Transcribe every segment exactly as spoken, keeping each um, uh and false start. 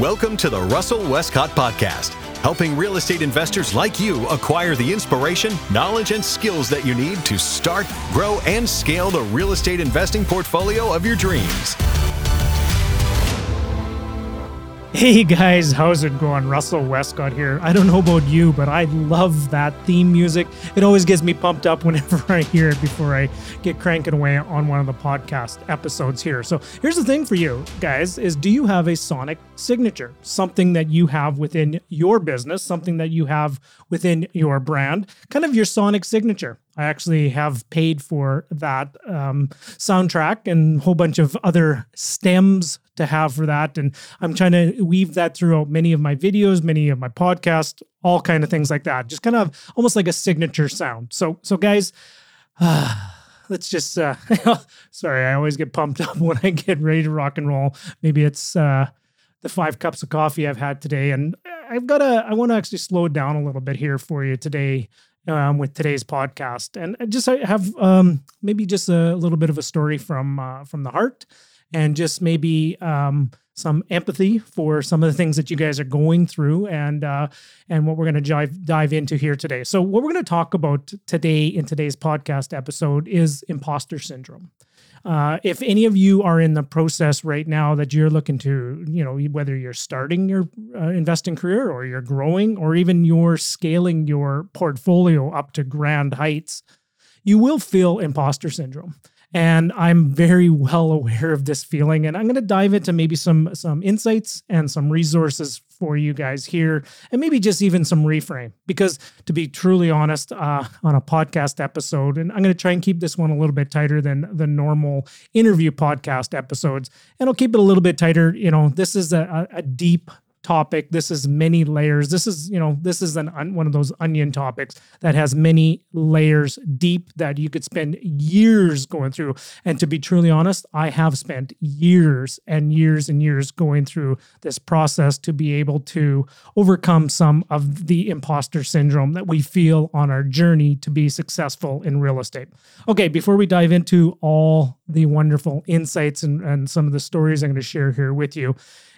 Welcome to the Russell Westcott Podcast, helping real estate investors like you acquire the inspiration, knowledge, and skills that you need to start, grow, and scale the real estate investing portfolio of your dreams. Hey guys, how's it going? Russell Westcott here. I don't know about you, but I love that theme music. It always gets me pumped up whenever I hear it before I get cranking away on one of the podcast episodes here. So here's the thing for you guys is, do you have a sonic signature? Something that you have within your business, something that you have within your brand, kind of your sonic signature. I actually have paid for that um, soundtrack and a whole bunch of other stems to have for that. And I'm trying to weave that throughout many of my videos, many of my podcasts, all kind of things like that. Just kind of almost like a signature sound. So, so guys, uh, let's just, uh, sorry, I always get pumped up when I get ready to rock and roll. Maybe it's uh, the five cups of coffee I've had today. And I've got to, I want to actually slow down a little bit here for you today. Um, with today's podcast, and I just I have um, maybe just a little bit of a story from uh, from the heart, and just maybe um, some empathy for some of the things that you guys are going through, and uh, and what we're going to dive dive into here today. So, what we're going to talk about today in today's podcast episode is imposter syndrome. Uh, if any of you are in the process right now that you're looking to, you know, whether you're starting your uh, investing career or you're growing or even you're scaling your portfolio up to grand heights, you will feel imposter syndrome. And I'm very well aware of this feeling. And I'm going to dive into maybe some some insights and some resources for you guys here, and maybe just even some reframe. Because to be truly honest, uh, on a podcast episode, and I'm going to try and keep this one a little bit tighter than the normal interview podcast episodes, and I'll keep it a little bit tighter. You know, this is a, a deep topic. This is many layers. This is, you know, this is an un, one of those onion topics that has many layers deep that you could spend years going through. And to be truly honest, I have spent years and years and years going through this process to be able to overcome some of the imposter syndrome that we feel on our journey to be successful in real estate. Okay, before we dive into all the wonderful insights and, and some of the stories I'm going to share here with you,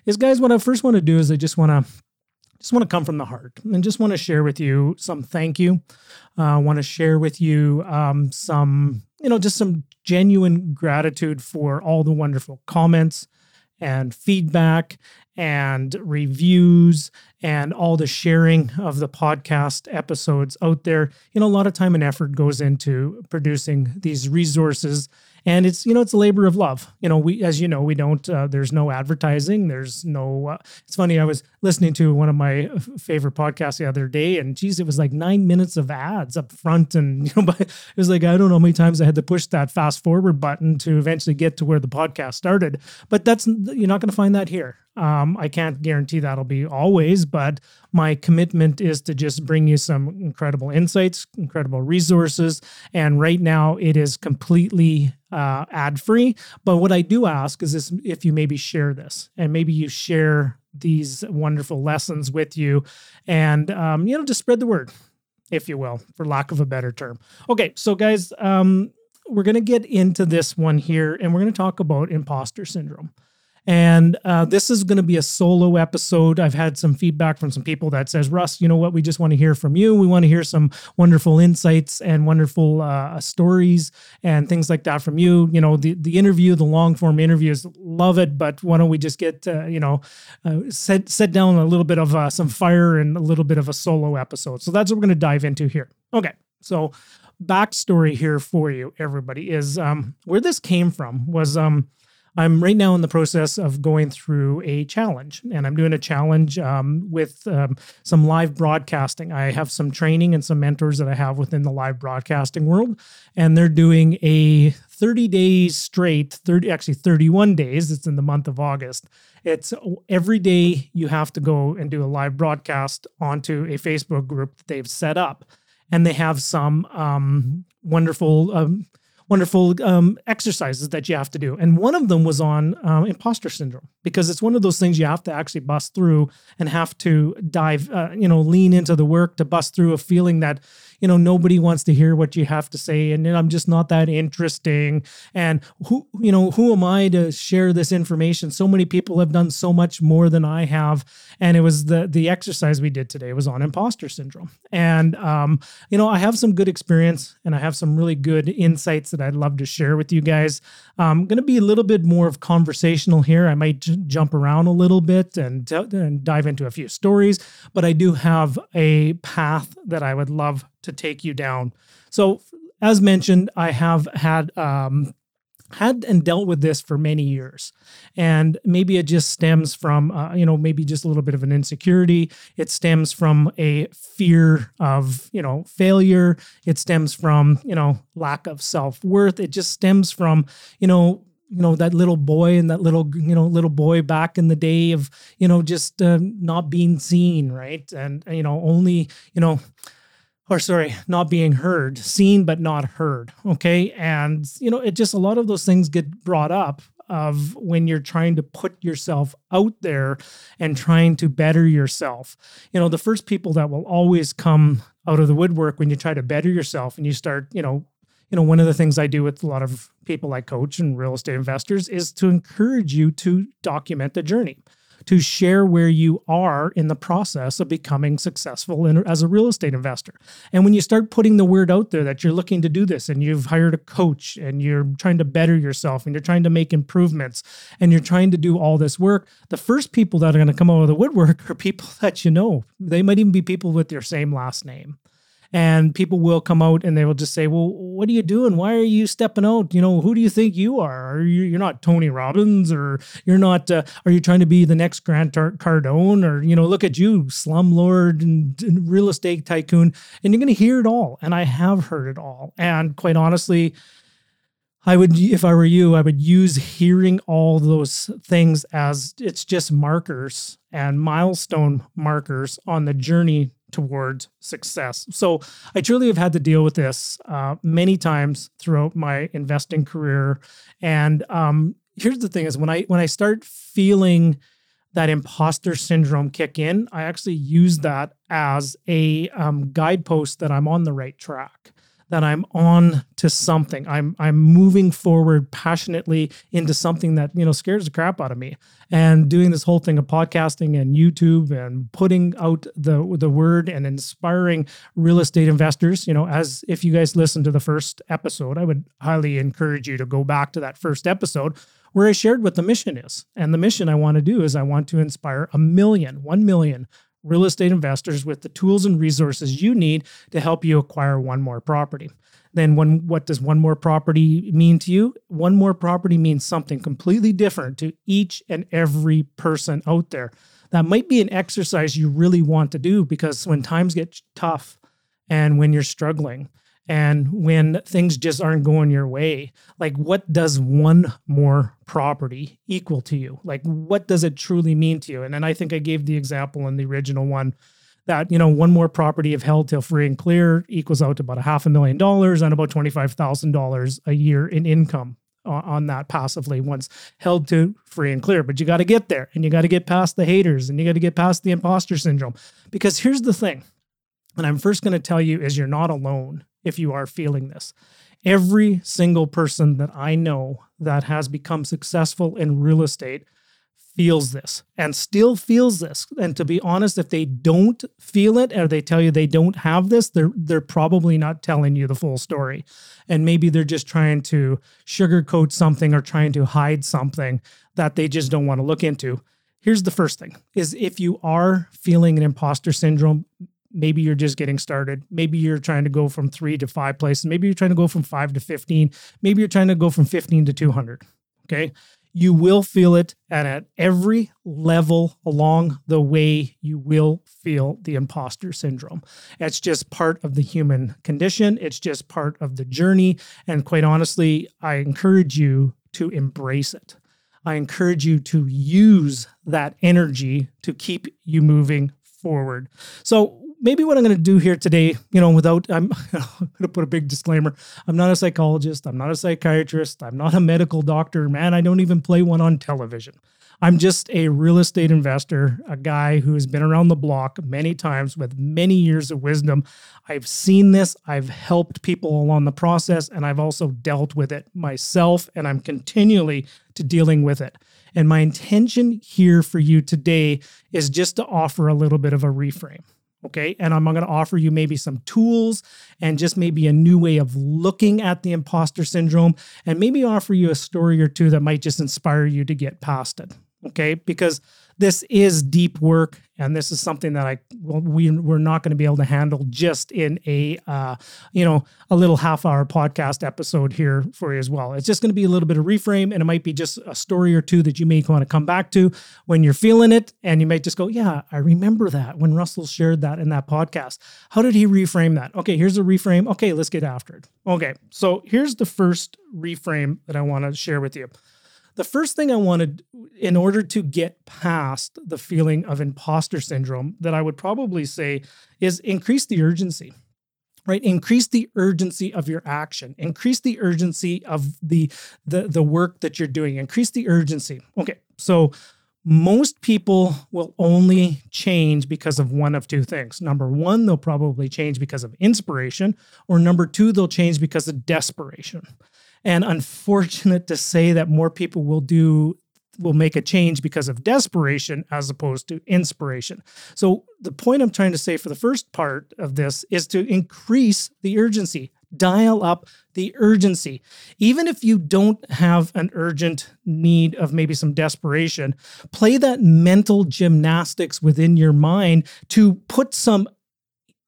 is guys, what I first want to do is I just want to just want to come from the heart and just want to share with you some thank you. I uh, want to share with you um, some, you know, just some genuine gratitude for all the wonderful comments and feedback and reviews and all the sharing of the podcast episodes out there. You know, a lot of time and effort goes into producing these resources. And it's, you know, it's a labor of love. You know, we, as you know, we don't, uh, there's no advertising. There's no, uh, it's funny, I was listening to one of my favorite podcasts the other day, and geez, it was like nine minutes of ads up front. And, you know, but it was like, I don't know how many times I had to push that fast forward button to eventually get to where the podcast started. But that's, you're not going to find that here. Um, I can't guarantee that'll be always, but my commitment is to just bring you some incredible insights, incredible resources. And right now it is completely uh, ad-free. But what I do ask is this, if you maybe share this and maybe you share these wonderful lessons with you and, um, you know, just spread the word, if you will, for lack of a better term. Okay. So guys, um, we're going to get into this one here, and we're going to talk about imposter syndrome. And uh, this is going to be a solo episode. I've had some feedback from some people that says, Russ, you know what? We just want to hear from you. We want to hear some wonderful insights and wonderful uh, stories and things like that from you. You know, the, the interview, the long form interviews, love it. But why don't we just get, uh, you know, uh, set, set down a little bit of uh, some fire and a little bit of a solo episode. So that's what we're going to dive into here. Okay. So backstory here for you, everybody, is um, where this came from was... Um, I'm right now in the process of going through a challenge, and I'm doing a challenge um, with um, some live broadcasting. I have some training and some mentors that I have within the live broadcasting world, and they're doing a thirty days straight, thirty actually thirty-one days. It's in the month of August. It's every day you have to go and do a live broadcast onto a Facebook group that they've set up, and they have some um, wonderful... Um, Wonderful um, exercises that you have to do. And one of them was on um, imposter syndrome, because it's one of those things you have to actually bust through and have to dive, uh, you know, lean into the work to bust through a feeling that, you know, nobody wants to hear what you have to say, and I'm just not that interesting. And who, you know, who am I to share this information? So many people have done so much more than I have. And it was the the exercise we did today was on imposter syndrome. And um, you know, I have some good experience and I have some really good insights that I'd love to share with you guys. I'm going to be a little bit more of conversational here. I might j- jump around a little bit and, t- and dive into a few stories, but I do have a path that I would love to take you down. So as mentioned, I have had um, had and dealt with this for many years. And maybe it just stems from, uh, you know, maybe just a little bit of an insecurity. It stems from a fear of, you know, failure. It stems from, you know, lack of self-worth. It just stems from, you know, you know, that little boy and that little, you know, little boy back in the day of, you know, just uh, not being seen, right? And, you know, only, you know, or sorry, not being heard, seen, but not heard. Okay. And, you know, it just, a lot of those things get brought up of when you're trying to put yourself out there and trying to better yourself. You know, the first people that will always come out of the woodwork when you try to better yourself and you start, you know, You know, one of the things I do with a lot of people I coach and real estate investors is to encourage you to document the journey, to share where you are in the process of becoming successful in, as a real estate investor. And when you start putting the word out there that you're looking to do this and you've hired a coach and you're trying to better yourself and you're trying to make improvements and you're trying to do all this work, the first people that are going to come out of the woodwork are people that you know. They might even be people with your same last name. And people will come out and they will just say, well, what are you doing? Why are you stepping out? You know, who do you think you are? Are you, you're not Tony Robbins, or you're not, uh, are you trying to be the next Grant Cardone? Or, you know, look at you, slumlord and, and real estate tycoon. And you're going to hear it all. And I have heard it all. And quite honestly, I would, if I were you, I would use hearing all those things as it's just markers and milestone markers on the journey towards success. So I truly have had to deal with this uh, many times throughout my investing career. And um, here's the thing is when I when I start feeling that imposter syndrome kick in, I actually use that as a um, guidepost that I'm on the right track, that I'm on to something. I'm I'm moving forward passionately into something that, you know, scares the crap out of me. And doing this whole thing of podcasting and YouTube and putting out the the word and inspiring real estate investors, you know, as if you guys listened to the first episode, I would highly encourage you to go back to that first episode where I shared what the mission is. And the mission I want to do is I want to inspire a million, one million real estate investors with the tools and resources you need to help you acquire one more property. Then when, what does one more property mean to you? One more property means something completely different to each and every person out there. That might be an exercise you really want to do, because when times get tough and when you're struggling and when things just aren't going your way, like what does one more property equal to you? Like what does it truly mean to you? And then I think I gave the example in the original one that, you know, one more property if held till free and clear equals out to about a half a million dollars and about twenty-five thousand dollars a year in income on that passively once held to free and clear. But you got to get there, and you got to get past the haters, and you got to get past the imposter syndrome. Because here's the thing, and I'm first going to tell you is you're not alone. If you are feeling this, every single person that I know that has become successful in real estate feels this and still feels this. And to be honest, if they don't feel it or they tell you they don't have this, they're they're probably not telling you the full story. And maybe they're just trying to sugarcoat something or trying to hide something that they just don't want to look into. Here's the first thing is if you are feeling an imposter syndrome, maybe you're just getting started. Maybe you're trying to go from three to five places. Maybe you're trying to go from five to fifteen. Maybe you're trying to go from fifteen to two hundred. Okay. You will feel it. And at every level along the way, you will feel the imposter syndrome. It's just part of the human condition. It's just part of the journey. And quite honestly, I encourage you to embrace it. I encourage you to use that energy to keep you moving forward. So maybe what I'm going to do here today, you know, without, I'm going to put a big disclaimer. I'm not a psychologist. I'm not a psychiatrist. I'm not a medical doctor. Man, I don't even play one on television. I'm just a real estate investor, a guy who has been around the block many times with many years of wisdom. I've seen this. I've helped people along the process, and I've also dealt with it myself, and I'm continually to dealing with it. And my intention here for you today is just to offer a little bit of a reframe. Okay, and I'm going to offer you maybe some tools and just maybe a new way of looking at the imposter syndrome, and maybe offer you a story or two that might just inspire you to get past it. Okay, because this is deep work, and this is something that I well, we we're not going to be able to handle just in a uh, you know a little half hour podcast episode here for you as well. It's just going to be a little bit of reframe, and it might be just a story or two that you may want to come back to when you're feeling it, and you might just go, "Yeah, I remember that when Russell shared that in that podcast. How did he reframe that? Okay, here's a reframe. Okay, let's get after it. Okay, so here's the first reframe that I want to share with you." The first thing I wanted, in order to get past the feeling of imposter syndrome, that I would probably say is increase the urgency, right? Increase the urgency of your action. Increase the urgency of the, the, the work that you're doing. Increase the urgency. Okay, so most people will only change because of one of two things. Number one, they'll probably change because of inspiration, or number two, they'll change because of desperation. And unfortunate to say that more people will do will make a change because of desperation as opposed to inspiration. So the point I'm trying to say for the first part of this is to increase the urgency, dial up the urgency. Even if you don't have an urgent need of maybe some desperation, play that mental gymnastics within your mind to put some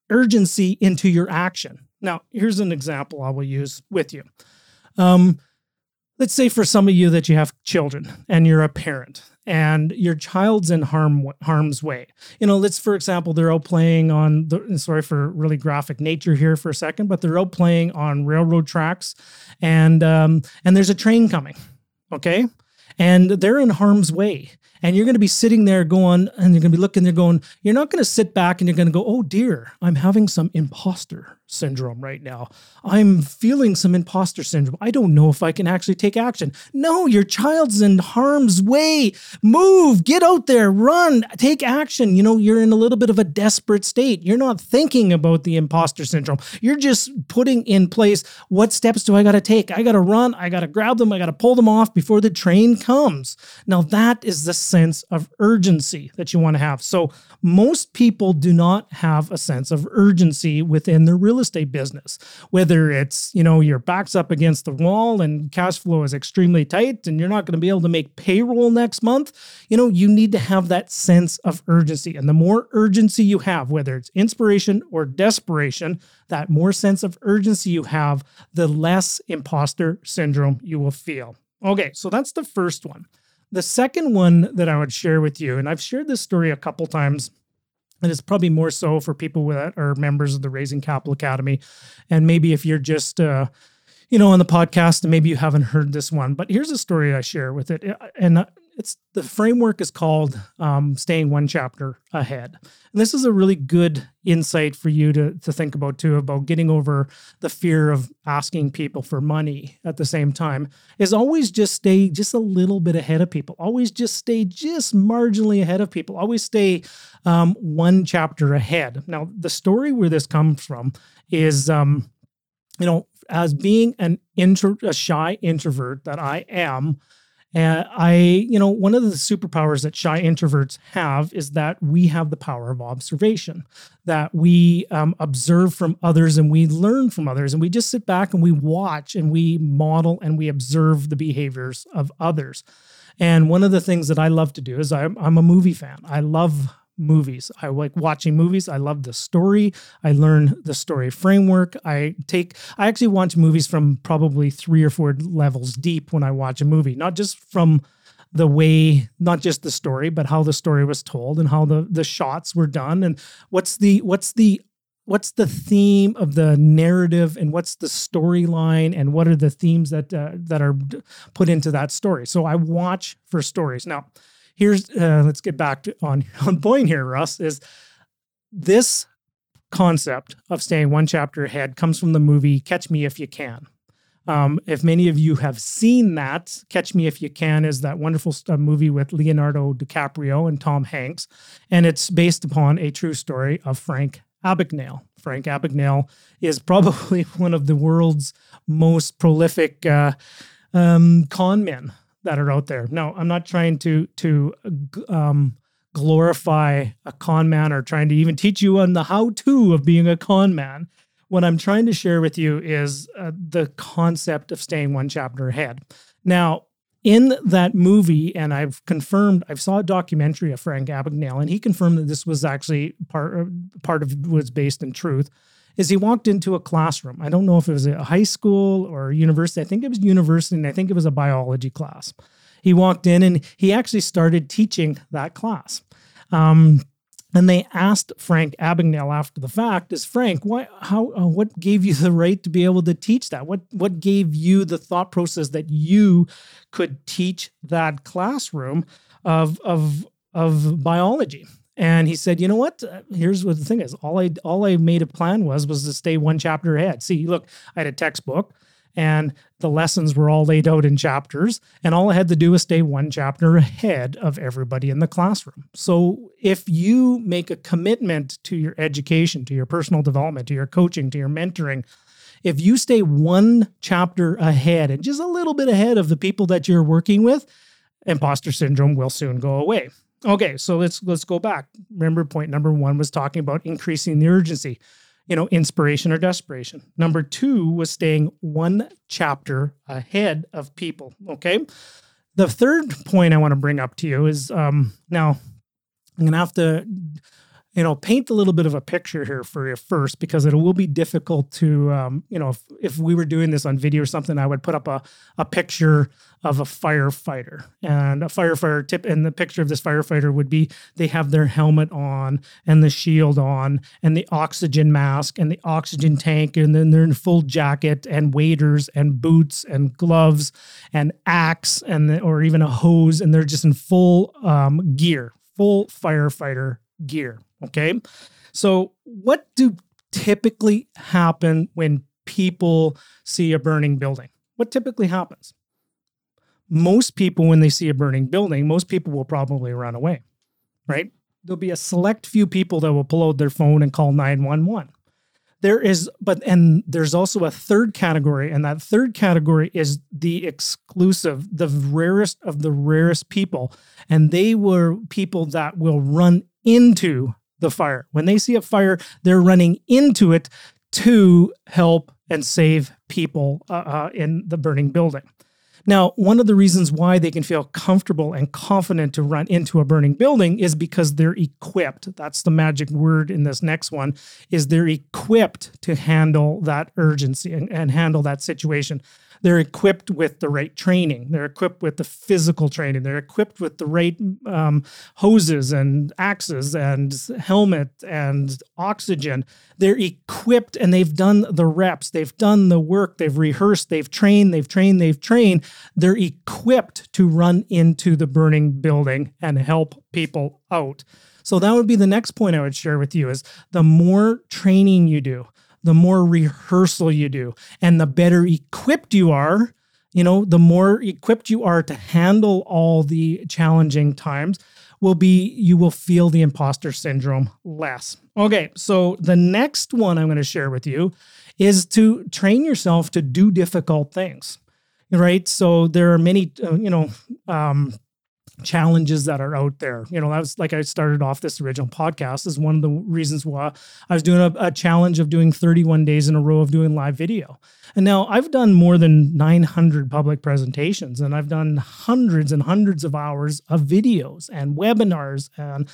urgency into your action. Now, here's an example I will use with you. Um, let's say for some of you that you have children and you're a parent and your child's in harm, harm's way. You know, let's, for example, they're out playing on the, sorry for really graphic nature here for a second, but they're out playing on railroad tracks and, um, and there's a train coming. Okay. And they're in harm's way. And you're going to be sitting there going, and you're going to be looking, they're going, you're not going to sit back and you're going to go, oh dear, I'm having some imposter syndrome right now. I'm feeling some imposter syndrome. I don't know if I can actually take action. No, your child's in harm's way. Move, get out there, run, take action. You know, you're in a little bit of a desperate state. You're not thinking about the imposter syndrome. You're just putting in place, what steps do I got to take? I got to run. I got to grab them. I got to pull them off before the train comes. Now that is the sense of urgency that you want to have. So most people do not have a sense of urgency within their real estate business, whether it's, you know, your back's up against the wall and cash flow is extremely tight and you're not going to be able to make payroll next month. You know, you need to have that sense of urgency. And the more urgency you have, whether it's inspiration or desperation, that more sense of urgency you have, the less imposter syndrome you will feel. Okay, so that's the first one. The second one that I would share with you, and I've shared this story a couple times, and it's probably more so for people that are members of the Raising Capital Academy, and maybe if you're just, uh, you know, on the podcast, and maybe you haven't heard this one, but here's a story I share with it, and it's the framework is called um, Staying One Chapter Ahead, and this is a really good insight for you to, to think about too, about getting over the fear of asking people for money at the same time, is always just stay just a little bit ahead of people. Always just stay just marginally ahead of people. Always stay um, one chapter ahead. Now, the story where this comes from is, um, you know, as being an intro, a shy introvert that I am, And uh, I, you know, one of the superpowers that shy introverts have is that we have the power of observation, that we um, observe from others and we learn from others, and we just sit back and we watch and we model and we observe the behaviors of others. And one of the things that I love to do is I'm, I'm a movie fan. I love movies. I like watching movies. I love the story. I learn the story framework. I take, I actually watch movies from probably three or four levels deep when I watch a movie, not just from the way, not just the story, but how the story was told and how the, the shots were done. And what's the, what's the, what's the theme of the narrative and what's the storyline and what are the themes that, uh, that are put into that story. So I watch for stories. Now, Here's, uh, let's get back to on, on point here, Russ, is this concept of staying one chapter ahead comes from the movie Catch Me If You Can. Um, if many of you have seen that, Catch Me If You Can is that wonderful uh, movie with Leonardo DiCaprio and Tom Hanks, and it's based upon a true story of Frank Abagnale. Frank Abagnale is probably one of the world's most prolific uh, um, con men that are out there. Now, I'm not trying to to um, glorify a con man or trying to even teach you on the how-to of being a con man. What I'm trying to share with you is uh, the concept of staying one chapter ahead. Now, in that movie, and I've confirmed, I saw a documentary of Frank Abagnale, and he confirmed that this was actually part, part of was based in truth, is he walked into a classroom. I don't know if it was a high school or a university. I think it was university, and I think it was a biology class. He walked in, and he actually started teaching that class. Um And they asked Frank Abagnale after the fact, is Frank, why, how, uh, what gave you the right to be able to teach that? What, what gave you the thought process that you could teach that classroom of, of, of biology? And he said, you know what? Here's what the thing is. All I, all I made a plan was, was to stay one chapter ahead. See, look, I had a textbook and the lessons were all laid out in chapters, and all I had to do was stay one chapter ahead of everybody in the classroom. So if you make a commitment to your education, to your personal development, to your coaching, to your mentoring, if you stay one chapter ahead and just a little bit ahead of the people that you're working with, imposter syndrome will soon go away. Okay, so let's let's go back. Remember, point number one was talking about increasing the urgency. You know, inspiration or desperation. Number two was staying one chapter ahead of people, okay? The third point I want to bring up to you is, um, now, I'm going to have to, you know, paint a little bit of a picture here for you first, because it will be difficult to, um, you know, if, if we were doing this on video or something, I would put up a, a picture of a firefighter. And a firefighter tip, and the picture of this firefighter would be they have their helmet on and the shield on and the oxygen mask and the oxygen tank, and then they're in full jacket and waders and boots and gloves and axe and the, or even a hose, and they're just in full um, gear, full firefighter gear. Okay, so what do typically happen when people see a burning building? What typically happens? Most people, when they see a burning building, most people will probably run away, right? There'll be a select few people that will pull out their phone and call nine one one. There is, but, and there's also a third category, and that third category is the exclusive, the rarest of the rarest people. And they were people that will run into the fire. When they see a fire, they're running into it to help and save people uh, uh, in the burning building. Now, one of the reasons why they can feel comfortable and confident to run into a burning building is because they're equipped. That's the magic word in this next one, is they're equipped to handle that urgency and, and handle that situation. They're equipped with the right training. They're equipped with the physical training. They're equipped with the right um, hoses and axes and helmet and oxygen. They're equipped, and they've done the reps. They've done the work. They've rehearsed. They've trained. They've trained. They've trained. They're equipped to run into the burning building and help people out. So that would be the next point I would share with you, is the more training you do, the more rehearsal you do, and the better equipped you are, you know, the more equipped you are to handle all the challenging times, will be, you will feel the imposter syndrome less. Okay, so the next one I'm going to share with you is to train yourself to do difficult things, right? So there are many, uh, you know, um, challenges that are out there. You know, that was, like I started off this original podcast, is one of the reasons why I was doing a, a challenge of doing thirty-one days in a row of doing live video. And now I've done more than nine hundred public presentations, and I've done hundreds and hundreds of hours of videos and webinars and,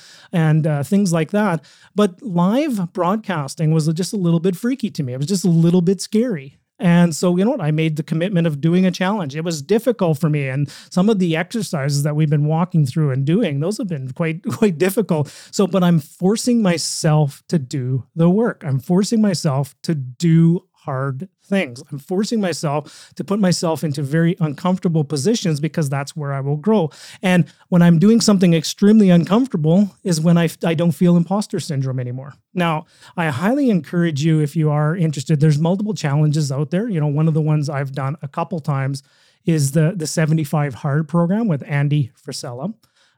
and uh, things like that. But live broadcasting was just a little bit freaky to me. It was just a little bit scary. And so, you know what, I made the commitment of doing a challenge. It was difficult for me. And some of the exercises that we've been walking through and doing, those have been quite, quite difficult. So, but I'm forcing myself to do the work. I'm forcing myself to do hard things. I'm forcing myself to put myself into very uncomfortable positions because that's where I will grow. And when I'm doing something extremely uncomfortable is when I, I don't feel imposter syndrome anymore. Now, I highly encourage you, if you are interested, there's multiple challenges out there. You know, one of the ones I've done a couple times is the, the seventy-five hard program with Andy Frisella.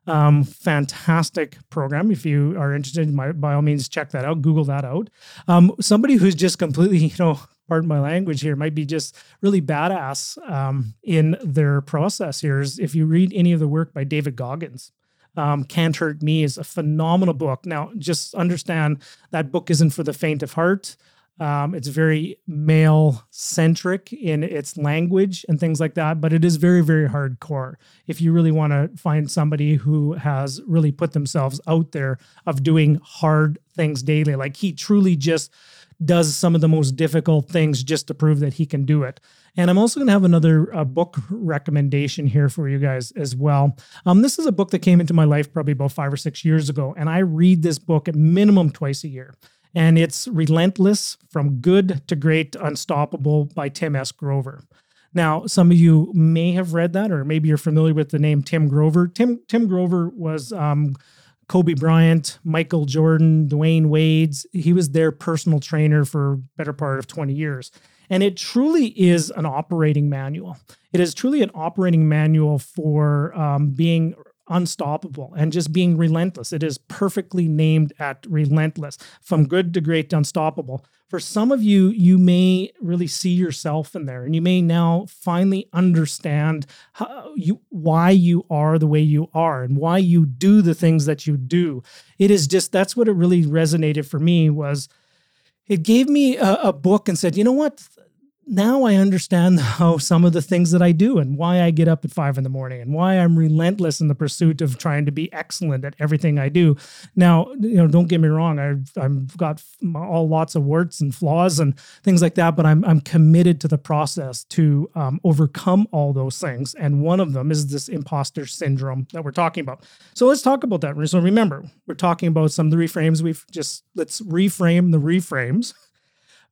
Um, fantastic program. If you are interested, by, by all means, check that out. Google that out. Um, somebody who's just completely, you know, pardon my language here, might be just really badass um, in their process here is if you read any of the work by David Goggins. Um, Can't Hurt Me is a phenomenal book. Now, just understand that book isn't for the faint of heart. Um, it's very male-centric in its language and things like that, but it is very, very hardcore if you really want to find somebody who has really put themselves out there of doing hard things daily. Like he truly just does some of the most difficult things just to prove that he can do it. And I'm also going to have another uh, book recommendation here for you guys as well. Um, this is a book that came into my life probably about five or six years ago, and I read this book at minimum twice a year. And it's Relentless, From Good to Great to Unstoppable by Tim S. Grover. Now, some of you may have read that, or maybe you're familiar with the name Tim Grover. Tim Tim Grover was um, Kobe Bryant, Michael Jordan, Dwayne Wade's. He was their personal trainer for the better part of twenty years. And it truly is an operating manual. It is truly an operating manual for um, being unstoppable and just being relentless. It is perfectly named at Relentless, From Good to Great to Unstoppable. For some of you, you may really see yourself in there, and you may now finally understand how you, why you are the way you are and why you do the things that you do. It is just, that's what it really resonated for me was it gave me a, a book and said, you know what? Now I understand how some of the things that I do and why I get up at five in the morning and why I'm relentless in the pursuit of trying to be excellent at everything I do. Now, you know, don't get me wrong. I've, I've got all lots of warts and flaws and things like that, but I'm, I'm committed to the process to um, overcome all those things. And one of them is this imposter syndrome that we're talking about. So let's talk about that. So remember, we're talking about some of the reframes. We've just, let's reframe the reframes.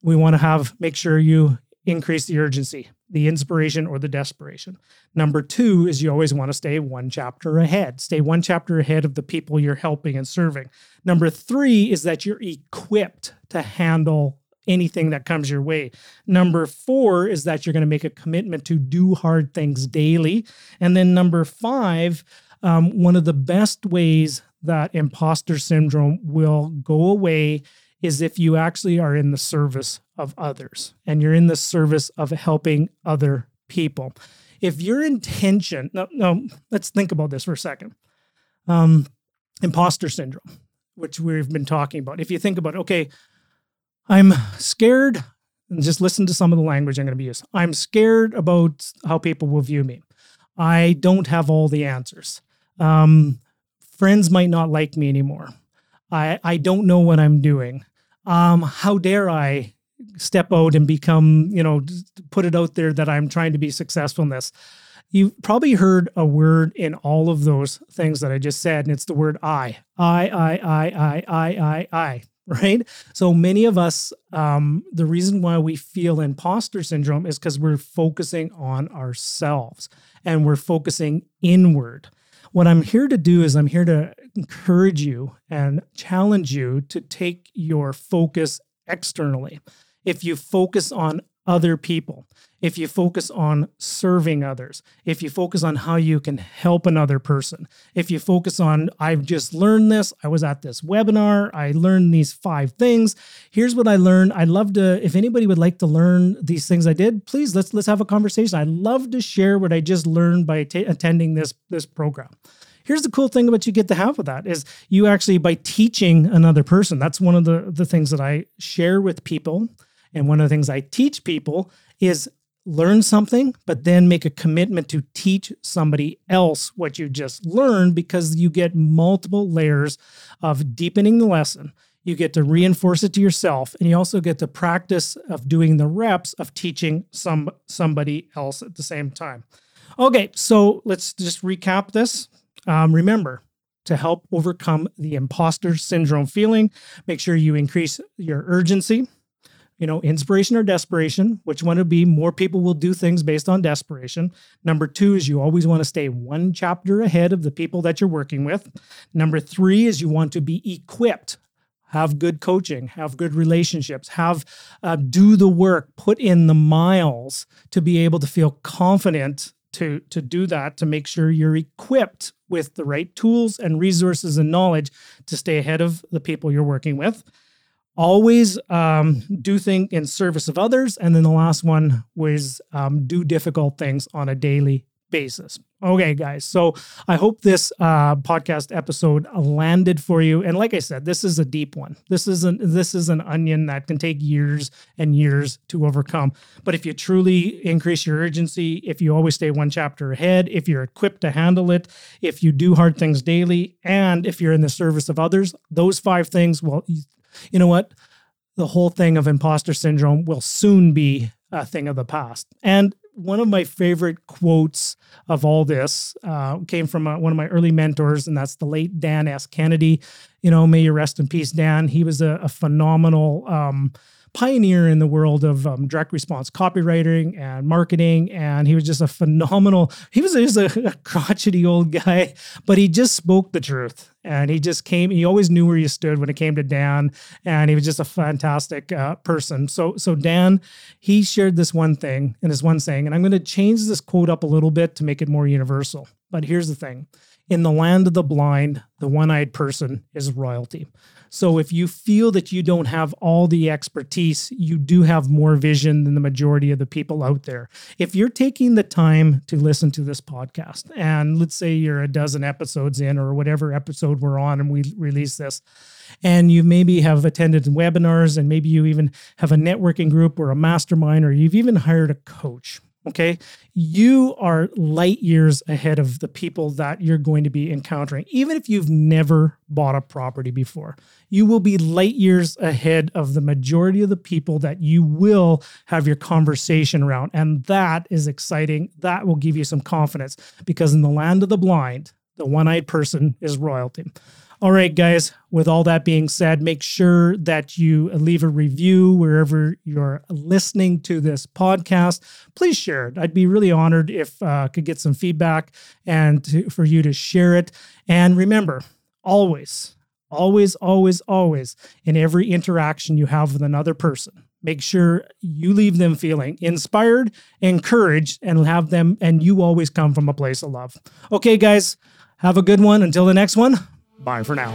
We want to have, make sure you increase the urgency, the inspiration, or the desperation. Number two is you always want to stay one chapter ahead. Stay one chapter ahead of the people you're helping and serving. Number three is that you're equipped to handle anything that comes your way. Number four is that you're going to make a commitment to do hard things daily. And then number five, um, one of the best ways that imposter syndrome will go away is if you actually are in the service of others and you're in the service of helping other people. If your intention, no, no, let's think about this for a second. Um, imposter syndrome, which we've been talking about. If you think about, okay, I'm scared, and just listen to some of the language I'm going to be using. I'm scared about how people will view me. I don't have all the answers. Um, friends might not like me anymore. I, I don't know what I'm doing. Um, how dare I step out and become, you know, put it out there that I'm trying to be successful in this. You've probably heard a word in all of those things that I just said, and it's the word I. I, I, I, I, I, I, I, right? So many of us, um, the reason why we feel imposter syndrome is because we're focusing on ourselves and we're focusing inward. What I'm here to do is I'm here to encourage you and challenge you to take your focus externally. If you focus on other people, if you focus on serving others, if you focus on how you can help another person, if you focus on, I've just learned this, I was at this webinar, I learned these five things, here's what I learned. I'd love to, if anybody would like to learn these things I did, please, let's let's have a conversation. I'd love to share what I just learned by t- attending this, this program. Here's the cool thing about you get to have with that is you actually, by teaching another person, that's one of the, the things that I share with people. And one of the things I teach people is learn something, but then make a commitment to teach somebody else what you just learned, because you get multiple layers of deepening the lesson. You get to reinforce it to yourself, and you also get the practice of doing the reps of teaching some somebody else at the same time. Okay, so let's just recap this. Um, remember, to help overcome the imposter syndrome feeling, make sure you increase your urgency, you know, inspiration or desperation, which one would be more people will do things based on desperation. Number two is you always want to stay one chapter ahead of the people that you're working with. Number three is you want to be equipped. Have good coaching, have good relationships, have uh, do the work, put in the miles to be able to feel confident to, to do that, to make sure you're equipped with the right tools and resources and knowledge to stay ahead of the people you're working with. Always um, do things in service of others. And then the last one was um, do difficult things on a daily basis. basis. Okay, guys. So I hope this uh, podcast episode landed for you. And like I said, this is a deep one. This is an, this is an onion that can take years and years to overcome. But if you truly increase your urgency, if you always stay one chapter ahead, if you're equipped to handle it, if you do hard things daily, and if you're in the service of others, those five things will, you know what? The whole thing of imposter syndrome will soon be a thing of the past. And one of my favorite quotes of all this uh, came from uh, one of my early mentors, and that's the late Dan S. Kennedy. You know, may you rest in peace, Dan. He was a, a phenomenal um, pioneer in the world of um, direct response copywriting and marketing, and he was just a phenomenal, he was, he was a, a crotchety old guy, but he just spoke the truth. And he just came, he always knew where you stood when it came to Dan, and he was just a fantastic uh, person. So so Dan, he shared this one thing and this one saying, and I'm going to change this quote up a little bit to make it more universal. But here's the thing. In the land of the blind, the one-eyed person is royalty. So if you feel that you don't have all the expertise, you do have more vision than the majority of the people out there. If you're taking the time to listen to this podcast, and let's say you're a dozen episodes in or whatever episode we're on and we release this, and you maybe have attended webinars and maybe you even have a networking group or a mastermind, or you've even hired a coach. Okay, you are light years ahead of the people that you're going to be encountering. Even if you've never bought a property before, you will be light years ahead of the majority of the people that you will have your conversation around. And that is exciting. That will give you some confidence, because in the land of the blind, the one-eyed person is royalty. All right, guys, with all that being said, make sure that you leave a review wherever you're listening to this podcast. Please share it. I'd be really honored if I uh, could get some feedback and to, for you to share it. And remember, always, always, always, always, in every interaction you have with another person, make sure you leave them feeling inspired, encouraged, and have them, and you always come from a place of love. Okay, guys, have a good one. Until the next one. Bye for now.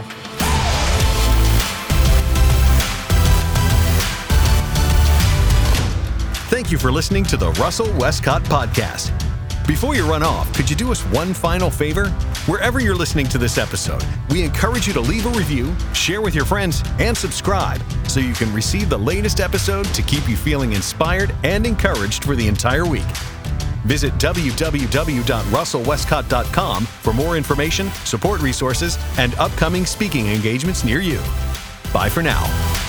Thank you for listening to the Russell Westcott Podcast. Before you run off, could you do us one final favor? Wherever you're listening to this episode, we encourage you to leave a review, share with your friends, and subscribe so you can receive the latest episode to keep you feeling inspired and encouraged for the entire week. Visit w w w dot russell westcott dot com for more information, support resources, and upcoming speaking engagements near you. Bye for now.